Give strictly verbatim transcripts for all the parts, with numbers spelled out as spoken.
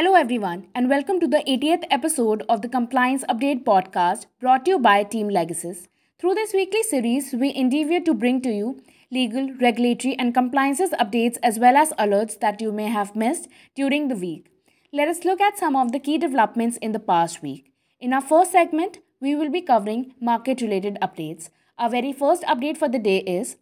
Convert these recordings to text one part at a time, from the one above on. Hello everyone and welcome to the eightieth episode of the Compliance Update podcast brought to you by Team Legacies. Through this weekly series, we endeavor to bring to you legal, regulatory and compliances updates as well as alerts that you may have missed during the week. Let us look at some of the key developments in the past week. In our first segment, we will be covering market-related updates. Our very first update for the day is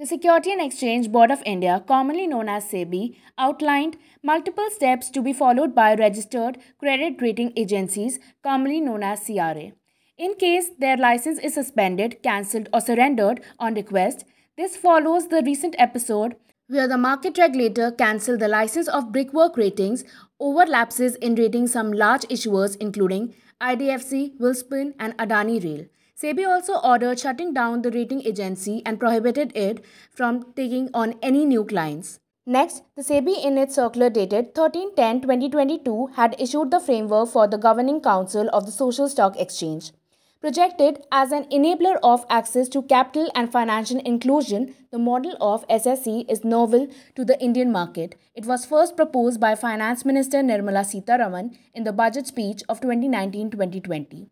the Security and Exchange Board of India, commonly known as SEBI, outlined multiple steps to be followed by registered credit rating agencies, commonly known as C R A. In case their license is suspended, cancelled or surrendered on request, this follows the recent episode where the market regulator cancelled the license of Brickwork Ratings over lapses in rating some large issuers including I D F C, Welspun and Adani Rail. SEBI also ordered shutting down the rating agency and prohibited it from taking on any new clients. Next, the SEBI in its circular dated thirteen ten twenty twenty-two had issued the framework for the Governing Council of the Social Stock Exchange. Projected as an enabler of access to capital and financial inclusion, the model of S S E is novel to the Indian market. It was first proposed by Finance Minister Nirmala Sitharaman in the budget speech of twenty nineteen twenty twenty.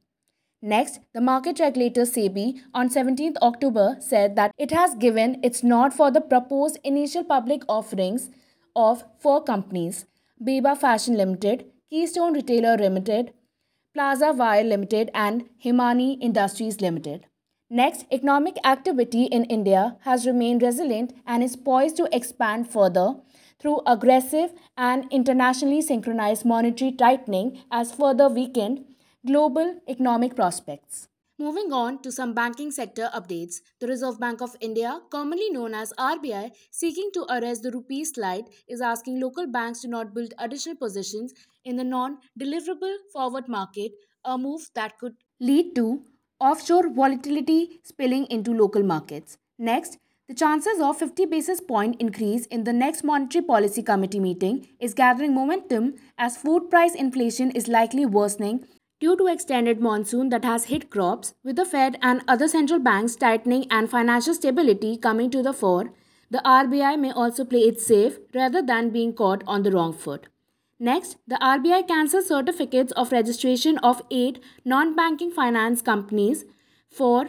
Next, the market regulator SEBI on seventeenth October said that it has given its nod for the proposed initial public offerings of four companies: Beba Fashion Limited, Keystone Retailer Limited, Plaza Wire Limited and Himani Industries Limited. Next, economic activity in India has remained resilient and is poised to expand further through aggressive and internationally synchronized monetary tightening as further weakened global economic prospects. Moving on to some banking sector updates, the Reserve Bank of India, commonly known as R B I, seeking to arrest the rupee slide, is asking local banks to not build additional positions in the non-deliverable forward market, a move that could lead to offshore volatility spilling into local markets. Next, the chances of fifty basis point increase in the next Monetary Policy Committee meeting is gathering momentum as food price inflation is likely worsening due to extended monsoon that has hit crops, with the Fed and other central banks tightening and financial stability coming to the fore, the R B I may also play it safe rather than being caught on the wrong foot. Next, the R B I cancels certificates of registration of eight non-banking finance companies. Four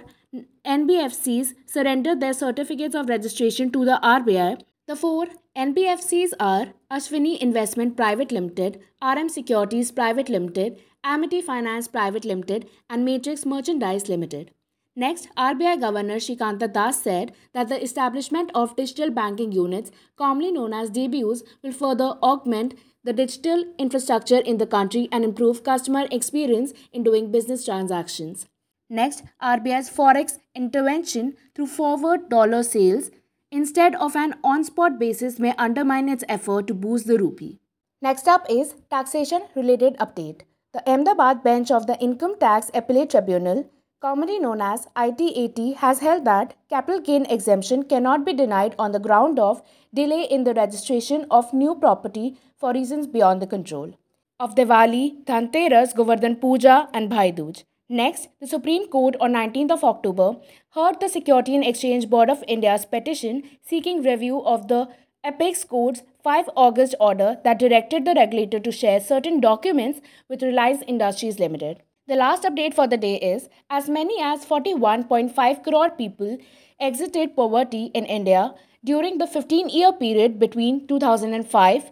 N B F Cs surrendered their certificates of registration to the R B I. The four N B F Cs are Ashwini Investment Private Limited, R M Securities Private Limited, Amity Finance Private Limited and Matrix Merchandise Limited. Next, R B I Governor Shikanta Das said that the establishment of digital banking units, commonly known as D B Us, will further augment the digital infrastructure in the country and improve customer experience in doing business transactions. Next, R B I's forex intervention through forward dollar sales instead of an on-spot basis may undermine its effort to boost the rupee. Next up is taxation-related update. The Ahmedabad bench of the Income Tax Appellate Tribunal, commonly known as I T A T, has held that capital gain exemption cannot be denied on the ground of delay in the registration of new property for reasons beyond the control of Diwali, Dhanteras, Govardhan Puja and Bhai Dooj. Next, the Supreme Court on nineteenth of October heard the Security and Exchange Board of India's petition seeking review of the Apex Court's fifth of August order that directed the regulator to share certain documents with Reliance Industries Limited. The last update for the day is, as many as forty-one point five crore people exited poverty in India during the fifteen-year period between two thousand five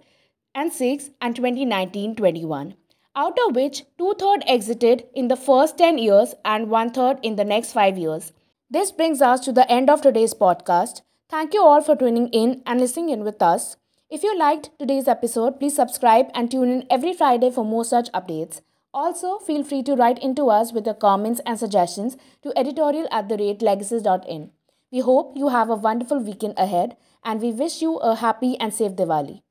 and six and twenty nineteen twenty-one, out of which two-thirds exited in the first ten years and one-third in the next five years. This brings us to the end of today's podcast. Thank you all for tuning in and listening in with us. If you liked today's episode, please subscribe and tune in every Friday for more such updates. Also, feel free to write into us with your comments and suggestions to editorial at the rate legacies.in. We hope you have a wonderful weekend ahead and we wish you a happy and safe Diwali.